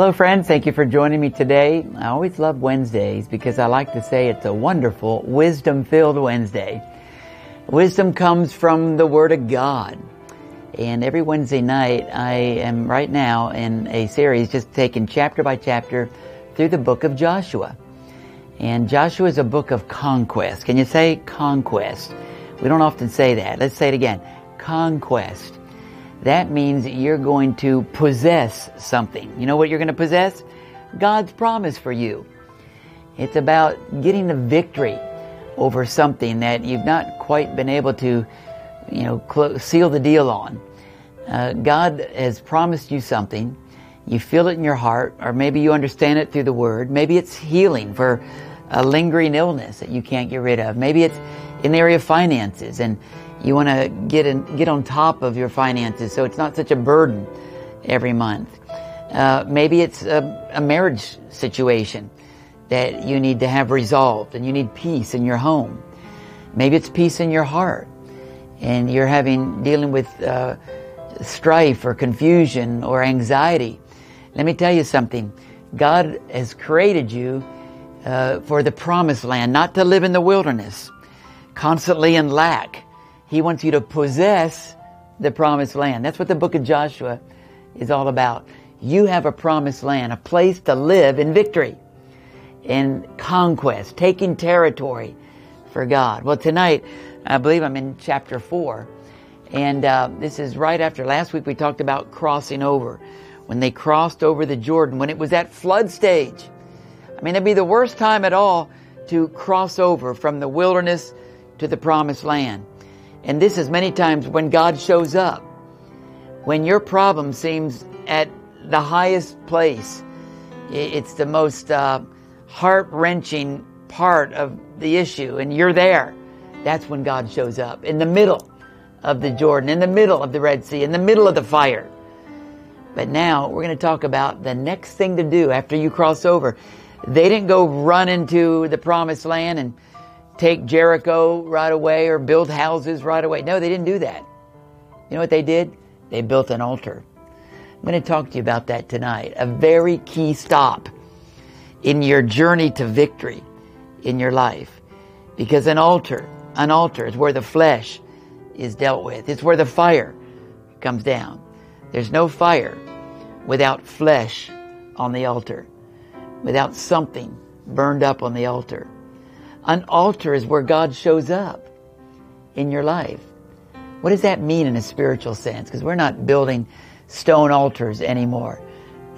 Hello friend, thank you for joining me today. I always love Wednesdays because I like to say it's a wonderful, wisdom-filled Wednesday. Wisdom comes from the Word of God. And every Wednesday night, I am right now in a series just taking chapter by chapter through the book of Joshua. And Joshua is a book of conquest. Can you say conquest? We don't often say that. Let's say it again. Conquest. That means you're going to possess something. You know what you're going to possess? God's promise for you. It's about getting the victory over something that you've not quite been able to, seal the deal on. God has promised you something. You feel it in your heart, or maybe you understand it through the Word. Maybe it's healing for a lingering illness that you can't get rid of. Maybe it's in the area of finances, and you want to get on top of your finances so it's not such a burden every month. Maybe it's a marriage situation that you need to have resolved, and you need peace in your home. Maybe it's peace in your heart, and you're dealing with strife or confusion or anxiety. Let me tell you something. God has created you for the promised land, not to live in the wilderness, constantly in lack. He wants you to possess the promised land. That's what the book of Joshua is all about. You have a promised land, a place to live in victory, in conquest, taking territory for God. Well, tonight, I believe I'm in chapter 4. And this is right after last week we talked about crossing over. When they crossed over the Jordan, when it was at flood stage. I mean, it'd be the worst time at all to cross over from the wilderness to the promised land. And this is many times when God shows up, when your problem seems at the highest place. It's the most heart-wrenching part of the issue, and you're there. That's when God shows up, in the middle of the Jordan, in the middle of the Red Sea, in the middle of the fire. But now we're going to talk about the next thing to do after you cross over. They didn't go run into the promised land and take Jericho right away or build houses right away. No, they didn't do that. You know what they did? They built an altar. I'm going to talk to you about that tonight. A very key stop in your journey to victory in your life. Because an altar is where the flesh is dealt with. It's where the fire comes down. There's no fire without flesh on the altar, without something burned up on the altar. An altar is where God shows up in your life. What does that mean in a spiritual sense? Because we're not building stone altars anymore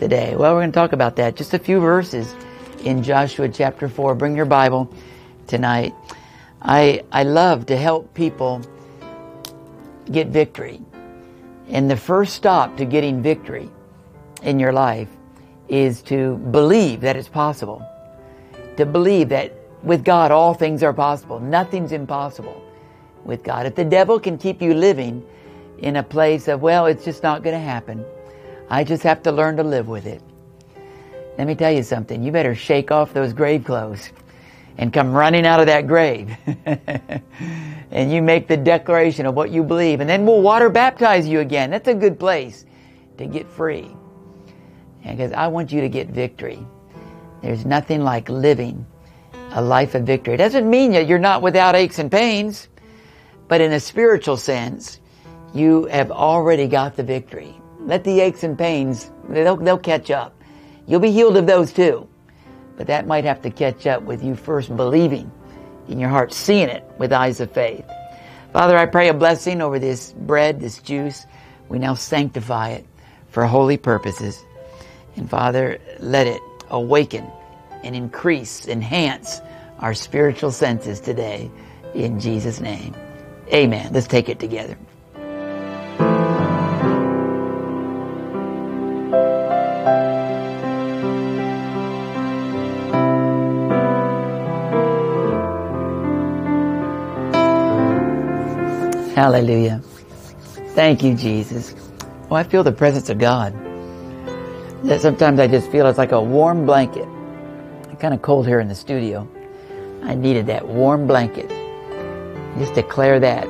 today. Well, we're going to talk about that. Just a few verses in Joshua chapter 4. Bring your Bible tonight. I love to help people get victory. And the first stop to getting victory in your life is to believe that it's possible. To believe that with God, all things are possible. Nothing's impossible with God. If the devil can keep you living in a place of, well, it's just not going to happen, I just have to learn to live with it. Let me tell you something. You better shake off those grave clothes and come running out of that grave. And you make the declaration of what you believe. And then we'll water baptize you again. That's a good place to get free. Because I want you to get victory. There's nothing like living a life of victory. It doesn't mean that you're not without aches and pains, but in a spiritual sense, you have already got the victory. Let the aches and pains, they'll catch up. You'll be healed of those too, but that might have to catch up with you first believing in your heart, seeing it with eyes of faith. Father, I pray a blessing over this bread, this juice. We now sanctify it for holy purposes. And Father, let it awaken and enhance our spiritual senses today. In Jesus' name, amen. Let's take it together. Hallelujah. Thank you, Jesus. Well, I feel the presence of God. Sometimes I just feel it's like a warm blanket. Kind of cold here in the studio. I needed that warm blanket. Just declare that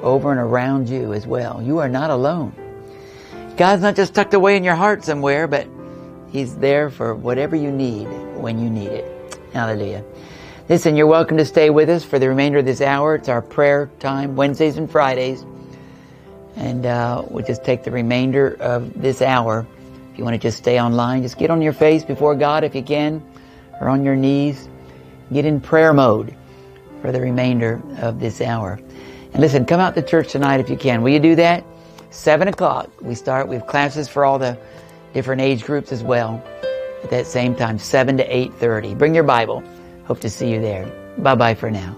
over and around you as well. You are not alone. God's not just tucked away in your heart somewhere, but He's there for whatever you need when you need it. Hallelujah. Listen, you're welcome to stay with us for the remainder of this hour. It's our prayer time, Wednesdays and Fridays. And we'll just take the remainder of this hour. If you want to just stay online, just get on your face before God if you can, or on your knees. Get in prayer mode for the remainder of this hour. And listen, come out to church tonight if you can. Will you do that? 7 o'clock we start. We have classes for all the different age groups as well. At that same time, 7 to 8:30. Bring your Bible. Hope to see you there. Bye-bye for now.